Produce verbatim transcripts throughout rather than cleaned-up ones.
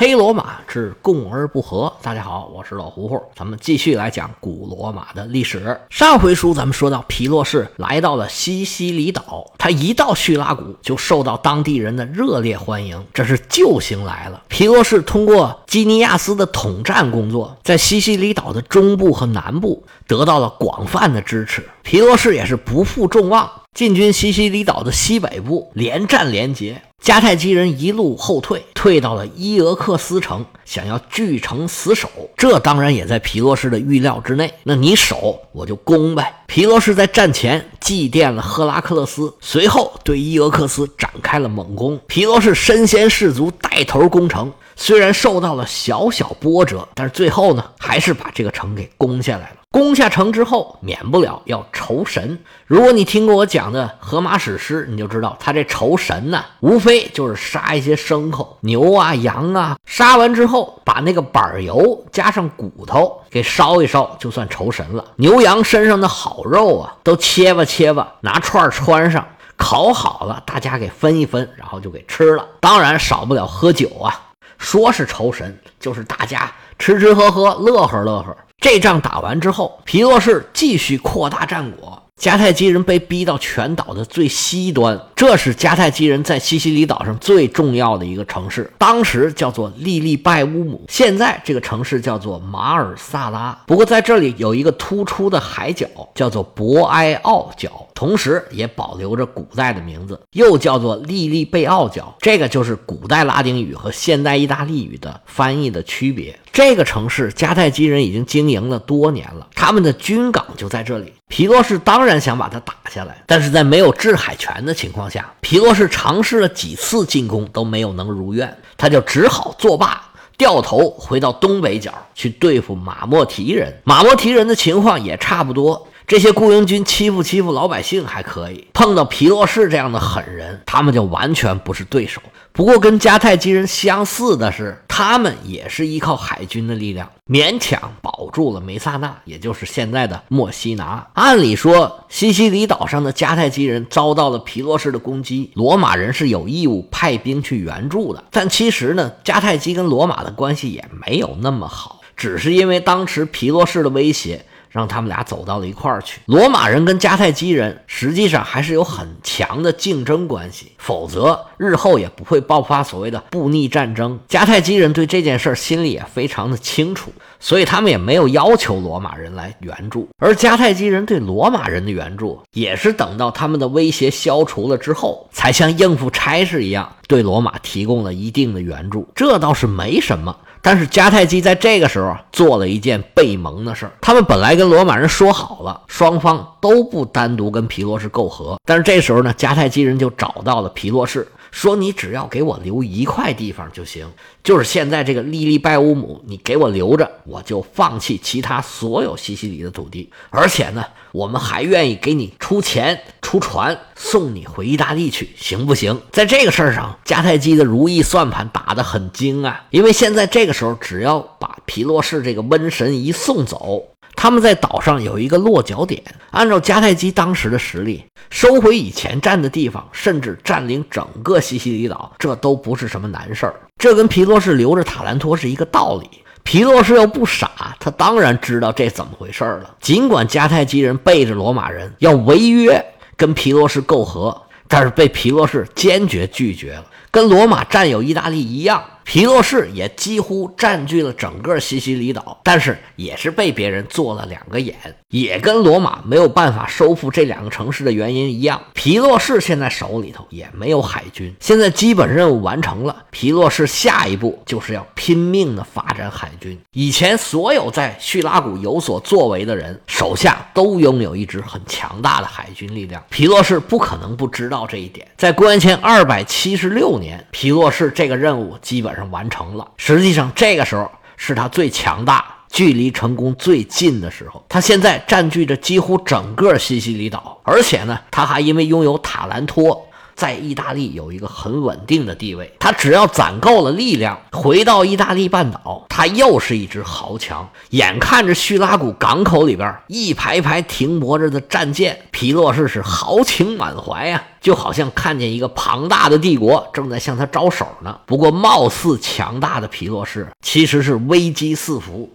黑罗马之共而不和。大家好，我是老胡胡，咱们继续来讲古罗马的历史。上回书咱们说到，皮洛士来到了西西里岛，他一到叙拉古就受到当地人的热烈欢迎，这是救星来了。皮洛士通过基尼亚斯的统战工作，在西西里岛的中部和南部得到了广泛的支持。皮洛士也是不负众望，进军西西里岛的西北部，连战连捷，迦太基人一路后退，退到了伊俄克斯城，想要据城死守。这当然也在皮洛士的预料之内，那你守我就攻呗。皮洛士在战前祭奠了赫拉克勒斯，随后对伊俄克斯展开了猛攻。皮洛士身先士卒，带头攻城，虽然受到了小小波折，但是最后呢，还是把这个城给攻下来了。攻下城之后，免不了要酬神。如果你听过我讲的荷马史诗，你就知道他这酬神呢、啊，无非就是杀一些牲口，牛啊羊啊，杀完之后把那个板油加上骨头给烧一烧，就算酬神了。牛羊身上的好肉啊，都切吧切吧，拿串穿上，烤好了大家给分一分，然后就给吃了。当然少不了喝酒啊，说是酬神，就是大家吃吃喝喝，乐呵乐呵。这仗打完之后，皮洛士继续扩大战果，迦太基人被逼到全岛的最西端，这是迦太基人在西西里岛上最重要的一个城市，当时叫做利利拜乌姆，现在这个城市叫做马尔萨拉。不过在这里有一个突出的海角，叫做博埃奥角，同时也保留着古代的名字，又叫做利利贝奥角，这个就是古代拉丁语和现代意大利语的翻译的区别。这个城市迦太基人已经经营了多年了，他们的军港就在这里。皮洛士当然想把它打下来，但是在没有制海权的情况下，皮洛士尝试了几次进攻都没有能如愿，他就只好作罢，掉头回到东北角去对付马莫提人。马莫提人的情况也差不多，这些雇佣军欺负欺负老百姓还可以，碰到皮洛士这样的狠人，他们就完全不是对手。不过跟迦太基人相似的是，他们也是依靠海军的力量勉强保住了梅萨纳，也就是现在的墨西拿。按理说西西里岛上的迦太基人遭到了皮洛士的攻击，罗马人是有义务派兵去援助的，但其实呢，迦太基跟罗马的关系也没有那么好，只是因为当时皮洛士的威胁让他们俩走到了一块儿去。罗马人跟迦太基人实际上还是有很强的竞争关系，否则日后也不会爆发所谓的布匿战争。迦太基人对这件事心里也非常的清楚，所以他们也没有要求罗马人来援助，而迦太基人对罗马人的援助也是等到他们的威胁消除了之后，才像应付差事一样对罗马提供了一定的援助，这倒是没什么。但是迦太基在这个时候做了一件背盟的事儿，他们本来跟罗马人说好了，双方都不单独跟皮洛士媾和，但是这时候呢，迦太基人就找到了皮洛士，说你只要给我留一块地方就行，就是现在这个利利拜乌姆，你给我留着，我就放弃其他所有西西里的土地，而且呢，我们还愿意给你出钱出船送你回意大利去，行不行？在这个事儿上，迦太基的如意算盘打得很精啊，因为现在这个时候只要把皮洛士这个瘟神一送走，他们在岛上有一个落脚点，按照迦太基当时的实力，收回以前占的地方，甚至占领整个西西里岛，这都不是什么难事儿。这跟皮洛士留着塔兰托是一个道理。皮洛士又不傻，他当然知道这怎么回事了。尽管迦太基人背着罗马人要违约跟皮洛士媾和，但是被皮洛士坚决拒绝了。跟罗马占有意大利一样，皮洛士也几乎占据了整个西西里岛，但是也是被别人做了两个眼，也跟罗马没有办法收复这两个城市的原因一样，皮洛士现在手里头也没有海军。现在基本任务完成了，皮洛士下一步就是要拼命的发展海军。以前所有在叙拉古有所作为的人手下都拥有一支很强大的海军力量，皮洛士不可能不知道这一点。在公元前二百七十六年，皮洛士这个任务基本上完成了，实际上这个时候是他最强大，距离成功最近的时候。他现在占据着几乎整个西西里岛，而且呢，他还因为拥有塔兰托，在意大利有一个很稳定的地位，他只要攒够了力量，回到意大利半岛，他又是一支豪强。眼看着叙拉古港口里边一排排停泊着的战舰，皮洛士是豪情满怀啊，就好像看见一个庞大的帝国正在向他招手呢。不过貌似强大的皮洛士其实是危机四伏。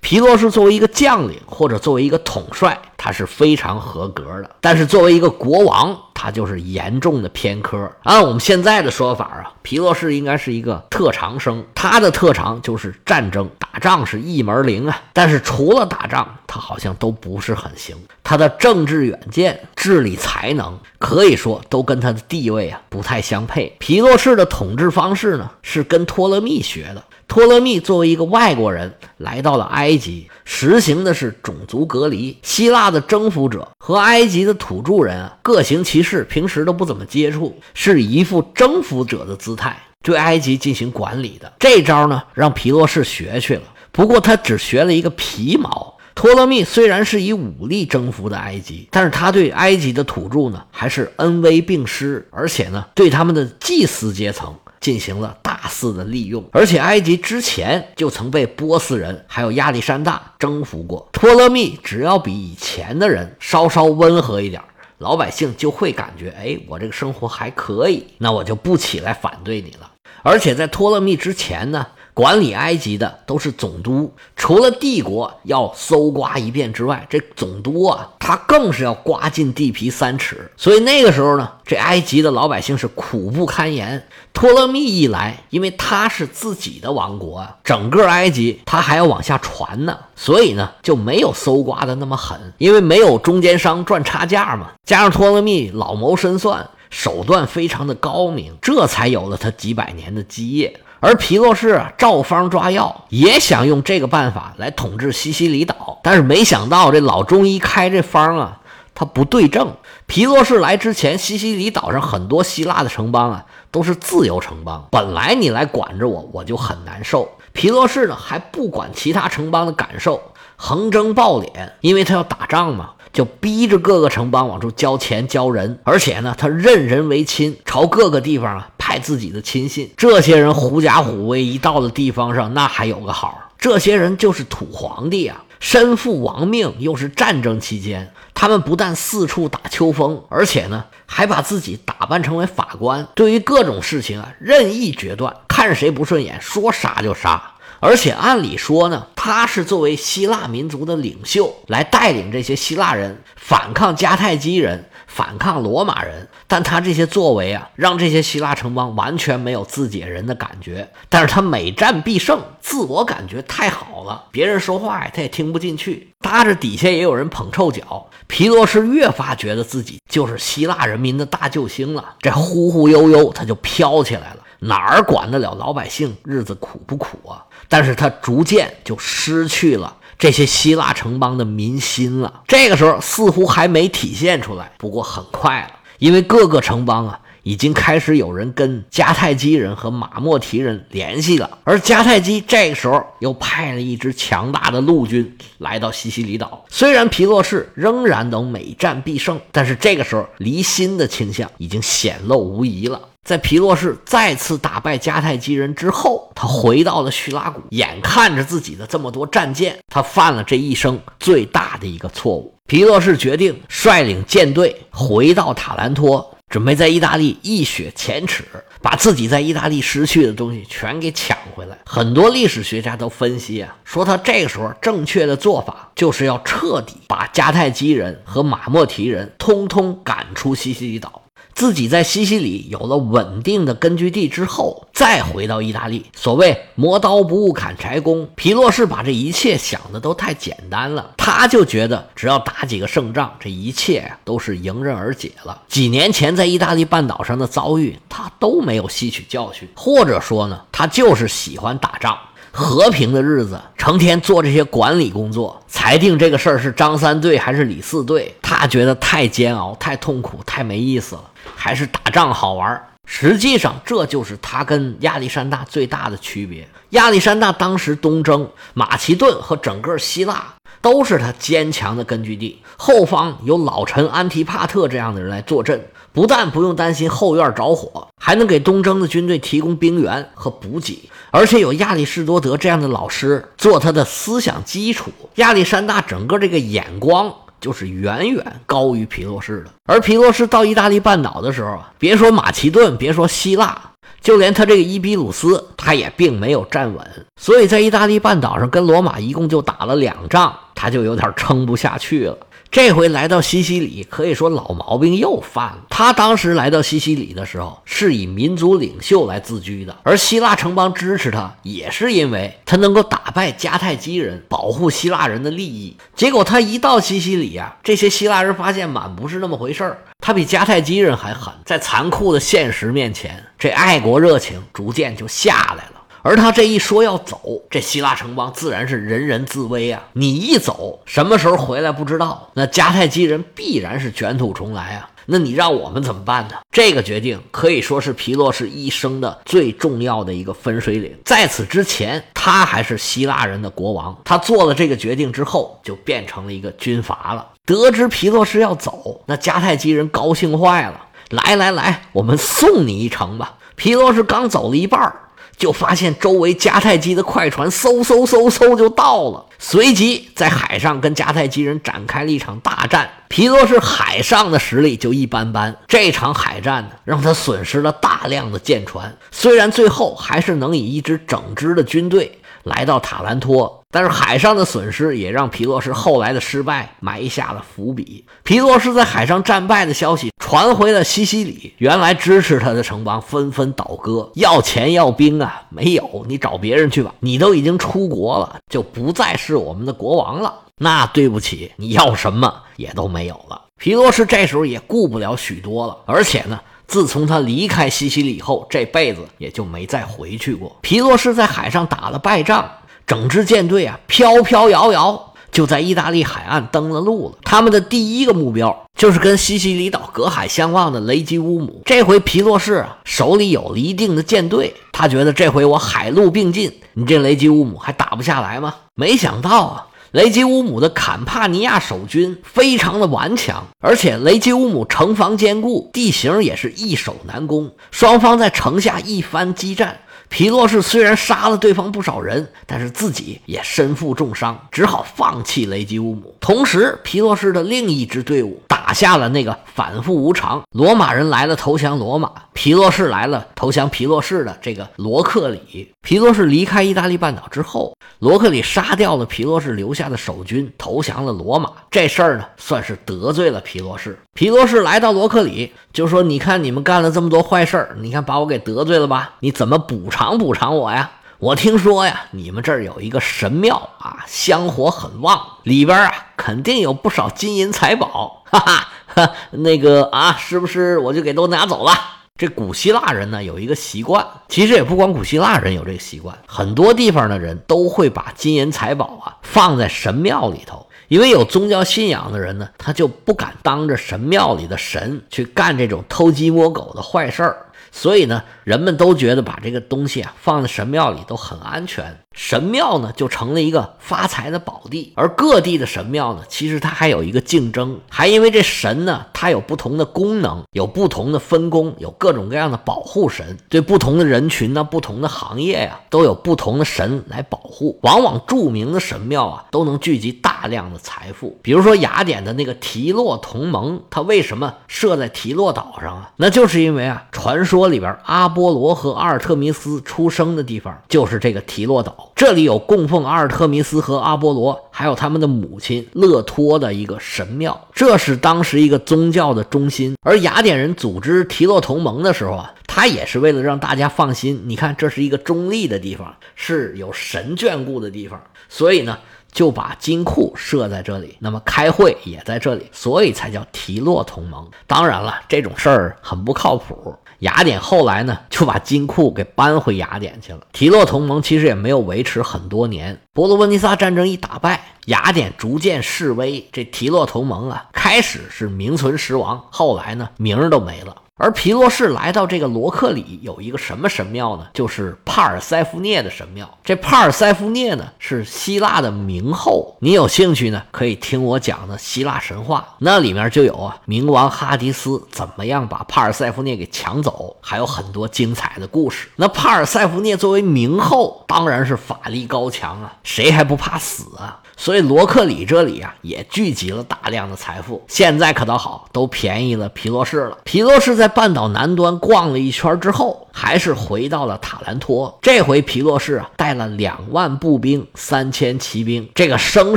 皮洛士作为一个将领或者作为一个统帅，他是非常合格的，但是作为一个国王，他就是严重的偏科。按我们现在的说法啊，皮洛士应该是一个特长生，他的特长就是战争，打仗是一门灵啊。但是除了打仗，他好像都不是很行。他的政治远见、治理才能，可以说都跟他的地位啊不太相配。皮洛士的统治方式呢，是跟托勒密学的。托勒密作为一个外国人来到了埃及，实行的是种族隔离。希腊的征服者和埃及的土著人啊，各行其事，平时都不怎么接触，是以一副征服者的姿态对埃及进行管理的。这招呢，让皮洛士学去了，不过他只学了一个皮毛。托勒密虽然是以武力征服的埃及，但是他对埃及的土著呢，还是恩威并施，而且呢，对他们的祭司阶层进行了大肆的利用。而且埃及之前就曾被波斯人还有亚历山大征服过，托勒密只要比以前的人稍稍温和一点，老百姓就会感觉，哎，我这个生活还可以，那我就不起来反对你了。而且在托勒密之前呢，管理埃及的都是总督，除了帝国要搜刮一遍之外，这总督啊，他更是要刮尽地皮三尺。所以那个时候呢，这埃及的老百姓是苦不堪言。托勒密一来，因为他是自己的王国啊，整个埃及他还要往下传呢，所以呢就没有搜刮的那么狠，因为没有中间商赚差价嘛。加上托勒密老谋深算，手段非常的高明，这才有了他几百年的基业。而皮洛士啊，照方抓药，也想用这个办法来统治西西里岛，但是没想到这老中医开这方啊，他不对症。皮洛士来之前，西西里岛上很多希腊的城邦啊，都是自由城邦，本来你来管着我，我就很难受。皮洛士呢，还不管其他城邦的感受，横征暴敛，因为他要打仗嘛，就逼着各个城邦往出交钱交人，而且呢，他任人唯亲，朝各个地方啊派自己的亲信。这些人狐假虎威，一到了地方上，那还有个好，这些人就是土皇帝啊，身负亡命，又是战争期间，他们不但四处打秋风，而且呢，还把自己打扮成为法官，对于各种事情啊任意决断，看谁不顺眼，说杀就杀。而且按理说呢，他是作为希腊民族的领袖来带领这些希腊人反抗迦太基人，反抗罗马人，但他这些作为啊，让这些希腊城邦完全没有自己人的感觉。但是他每战必胜，自我感觉太好了，别人说话他也听不进去，搭着底下也有人捧臭脚。皮洛士越发觉得自己就是希腊人民的大救星了，这忽忽悠悠他就飘起来了，哪儿管得了老百姓日子苦不苦啊？但是他逐渐就失去了这些希腊城邦的民心了。这个时候似乎还没体现出来，不过很快了，因为各个城邦啊，已经开始有人跟迦太基人和马莫提人联系了。而迦太基这个时候又派了一支强大的陆军来到西西里岛。虽然皮洛士仍然能每战必胜，但是这个时候离心的倾向已经显露无遗了。在皮洛士再次打败迦太基人之后，他回到了叙拉古，眼看着自己的这么多战舰，他犯了这一生最大的一个错误。皮洛士决定率领舰队回到塔兰托，准备在意大利一雪前耻，把自己在意大利失去的东西全给抢回来。很多历史学家都分析啊，说他这个时候正确的做法就是要彻底把迦太基人和马莫提人通通赶出西西里岛，自己在西西里有了稳定的根据地之后，再回到意大利。所谓磨刀不误砍柴工，皮洛士把这一切想的都太简单了，他就觉得只要打几个胜仗，这一切都是迎刃而解了。几年前在意大利半岛上的遭遇，他都没有吸取教训，或者说呢，他就是喜欢打仗，和平的日子成天做这些管理工作，裁定这个事儿是张三对还是李四对，他觉得太煎熬，太痛苦，太没意思了，还是打仗好玩。实际上这就是他跟亚历山大最大的区别。亚历山大当时东征，马其顿和整个希腊都是他坚强的根据地，后方有老臣安提帕特这样的人来坐镇，不但不用担心后院着火，还能给东征的军队提供兵源和补给。而且有亚里士多德这样的老师做他的思想基础，亚历山大整个这个眼光就是远远高于皮洛士的。而皮洛士到意大利半岛的时候，别说马其顿，别说希腊，就连他这个伊比鲁斯他也并没有站稳，所以在意大利半岛上跟罗马一共就打了两仗，他就有点撑不下去了。这回来到西西里，可以说老毛病又犯了。他当时来到西西里的时候，是以民族领袖来自居的，而希腊城邦支持他，也是因为他能够打败迦太基人，保护希腊人的利益。结果他一到西西里啊，这些希腊人发现满不是那么回事儿，他比迦太基人还狠。在残酷的现实面前，这爱国热情逐渐就下来了。而他这一说要走，这希腊城邦自然是人人自危啊！你一走，什么时候回来不知道，那迦太基人必然是卷土重来啊！那你让我们怎么办呢？这个决定可以说是皮洛士一生的最重要的一个分水岭。在此之前，他还是希腊人的国王，他做了这个决定之后，就变成了一个军阀了。得知皮洛士要走，那迦太基人高兴坏了，来来来，我们送你一程吧！皮洛士刚走了一半，就发现周围迦太基的快船嗖嗖嗖嗖就到了，随即在海上跟迦太基人展开了一场大战。皮洛士海上的实力就一般般，这场海战呢，让他损失了大量的舰船，虽然最后还是能以一支整支的军队来到塔兰托，但是海上的损失也让皮洛士后来的失败埋下了伏笔。皮洛士在海上战败的消息传回了西西里，原来支持他的城邦纷纷倒戈，要钱要兵啊，没有，你找别人去吧，你都已经出国了，就不再是我们的国王了，那对不起，你要什么也都没有了。皮洛士这时候也顾不了许多了，而且呢，自从他离开西西里后，这辈子也就没再回去过。皮洛士在海上打了败仗，整支舰队啊，飘飘摇摇就在意大利海岸登了陆了。他们的第一个目标就是跟西西里岛隔海相望的雷吉乌姆。这回皮洛士啊，手里有了一定的舰队，他觉得这回我海陆并进，你这雷吉乌姆还打不下来吗？没想到啊，雷吉乌姆的坎帕尼亚守军非常的顽强，而且雷吉乌姆城防坚固，地形也是易守难攻，双方在城下一番激战。皮洛士虽然杀了对方不少人，但是自己也身负重伤，只好放弃雷吉乌姆。同时，皮洛士的另一支队伍打下了那个反复无常，罗马人来了投降罗马，皮洛士来了投降皮洛士的这个罗克里。皮洛士离开意大利半岛之后，罗克里杀掉了皮洛士留下的守军，投降了罗马。这事儿呢，算是得罪了皮洛士。皮洛士来到罗克里，就说：“你看你们干了这么多坏事儿，你看把我给得罪了吧？你怎么补偿？”补偿补偿我呀！我听说呀，你们这儿有一个神庙啊，香火很旺，里边啊肯定有不少金银财宝，哈哈，呵那个啊，是不是我就给都拿走了？这古希腊人呢有一个习惯，其实也不光古希腊人有这个习惯，很多地方的人都会把金银财宝啊放在神庙里头。因为有宗教信仰的人呢，他就不敢当着神庙里的神去干这种偷鸡摸狗的坏事儿，所以呢，人们都觉得把这个东西啊放在神庙里都很安全，神庙呢就成了一个发财的宝地。而各地的神庙呢，其实它还有一个竞争，还因为这神呢，它有不同的功能，有不同的分工，有各种各样的保护神，对不同的人群呢，不同的行业呀、啊，都有不同的神来保护。往往著名的神庙啊，都能聚集大量的财富。比如说雅典的那个提洛同盟，它为什么设在提洛岛上啊？那就是因为啊，传说里边阿波罗和阿尔特弥斯出生的地方就是这个提洛岛，这里有供奉阿尔特弥斯和阿波罗还有他们的母亲勒托的一个神庙，这是当时一个宗教的中心。而雅典人组织提洛同盟的时候啊，他也是为了让大家放心，你看这是一个中立的地方，是有神眷顾的地方，所以呢就把金库设在这里，那么开会也在这里，所以才叫提洛同盟。当然了，这种事儿很不靠谱，雅典后来呢就把金库给搬回雅典去了。提洛同盟其实也没有维持很多年，伯罗奔尼撒战争一打败，雅典逐渐式微，这提洛同盟啊，开始是名存实亡，后来呢，名儿都没了。而皮洛士来到这个罗克里，有一个什么神庙呢？就是帕尔塞夫涅的神庙。这帕尔塞夫涅呢，是希腊的冥后。你有兴趣呢，可以听我讲的希腊神话，那里面就有啊，冥王哈迪斯怎么样把帕尔塞夫涅给抢走，还有很多精彩的故事。那帕尔塞夫涅作为冥后，当然是法力高强啊，谁还不怕死啊？所以罗克里这里啊，也聚集了大量的财富。现在可倒好，都便宜了皮洛士了。皮洛士在半岛南端逛了一圈之后，还是回到了塔兰托。这回皮洛士啊，带了两万步兵、三千骑兵，这个声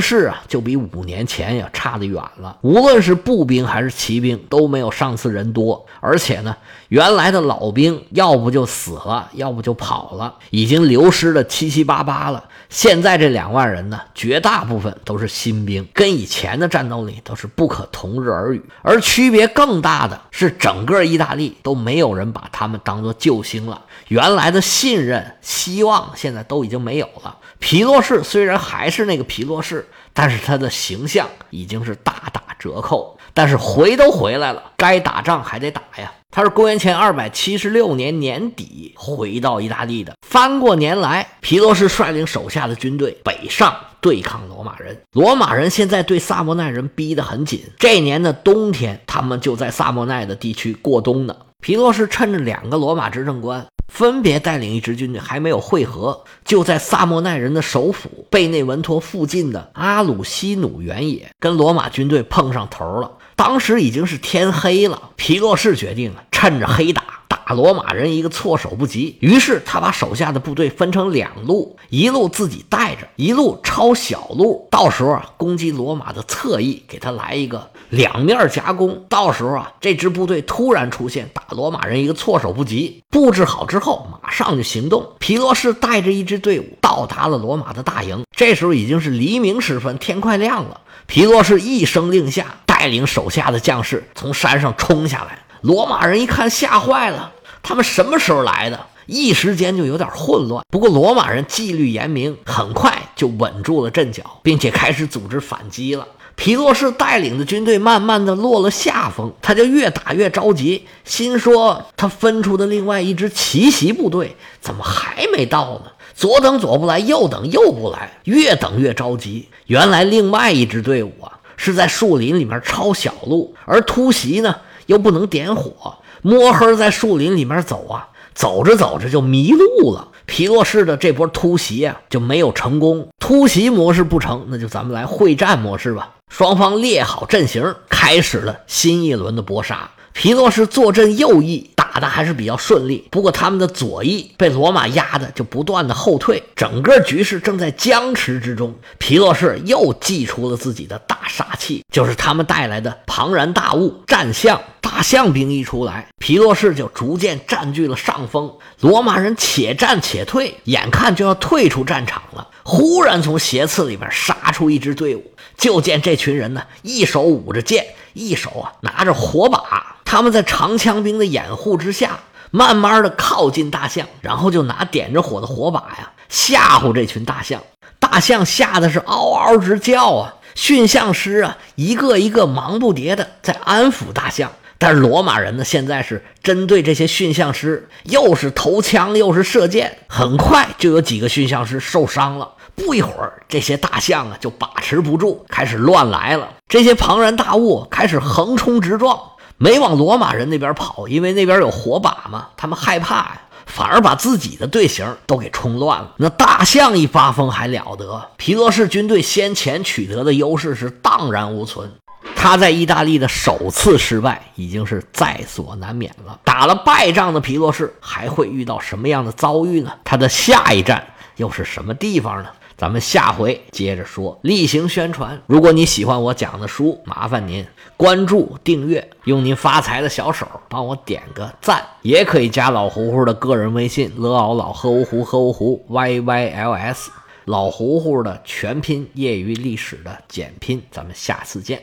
势啊，就比五年前呀差得远了。无论是步兵还是骑兵，都没有上次人多。而且呢，原来的老兵要不就死了，要不就跑了，已经流失的七七八八了。现在这两万人呢，绝大部分都是新兵，跟以前的战斗力都是不可同日而语。而区别更大的是，整个意大利都没有人把他们当作救星了，原来的信任、希望现在都已经没有了。皮洛士虽然还是那个皮洛士，但是他的形象已经是大大折扣。但是回都回来了，该打仗还得打呀。他是公元前二百七十六年年底回到意大利的。翻过年来，皮洛士率领手下的军队北上对抗罗马人。罗马人现在对萨莫奈人逼得很紧，这年的冬天他们就在萨莫奈的地区过冬呢。皮洛士趁着两个罗马执政官分别带领一支军队还没有会合，就在萨莫奈人的首府贝内文托附近的阿鲁西努原野跟罗马军队碰上头了。当时已经是天黑了，皮洛士决定趁着黑打，打罗马人一个措手不及。于是他把手下的部队分成两路，一路自己带着，一路抄小路，到时候啊攻击罗马的侧翼，给他来一个两面夹攻。到时候啊这支部队突然出现，打罗马人一个措手不及。布置好之后马上就行动，皮洛士带着一支队伍到达了罗马的大营。这时候已经是黎明时分，天快亮了。皮洛士一声令下，带领手下的将士从山上冲下来。罗马人一看吓坏了，他们什么时候来的？一时间就有点混乱。不过罗马人纪律严明，很快就稳住了阵脚，并且开始组织反击了。皮洛士带领的军队慢慢的落了下风，他就越打越着急，心说他分出的另外一支奇袭部队怎么还没到呢？左等左不来，右等右不来，越等越着急。原来另外一支队伍啊是在树林里面抄小路，而突袭呢又不能点火，摸黑在树林里面走啊，走着走着就迷路了。皮洛士的这波突袭啊就没有成功。突袭模式不成，那就咱们来会战模式吧。双方列好阵型，开始了新一轮的搏杀。皮洛士坐镇右翼，打的还是比较顺利，不过他们的左翼被罗马压的就不断的后退，整个局势正在僵持之中。皮洛士又祭出了自己的大杀器，就是他们带来的庞然大物战象。大象兵一出来，皮洛士就逐渐占据了上风。罗马人且战且退，眼看就要退出战场了，忽然从斜刺里面杀出一支队伍。就见这群人呢，一手捂着剑，一手啊拿着火把，他们在长枪兵的掩护之下慢慢的靠近大象，然后就拿点着火的火把呀吓唬这群大象。大象吓得是嗷嗷直叫啊，驯象师啊一个一个忙不迭的在安抚大象。但是罗马人呢，现在是针对这些驯象师，又是投枪又是射箭，很快就有几个驯象师受伤了。不一会儿，这些大象啊就把持不住，开始乱来了。这些庞然大物开始横冲直撞，没往罗马人那边跑，因为那边有火把嘛，他们害怕呀，反而把自己的队形都给冲乱了。那大象一发疯还了得？皮洛士军队先前取得的优势是荡然无存。他在意大利的首次失败已经是在所难免了。打了败仗的皮洛士还会遇到什么样的遭遇呢？他的下一站又是什么地方呢？咱们下回接着说。例行宣传，如果你喜欢我讲的书，麻烦您关注订阅，用您发财的小手帮我点个赞，也可以加老胡胡的个人微信乐奥老呵胡呵胡 Y Y L S， 老胡胡的全拼业余历史的简拼。咱们下次见。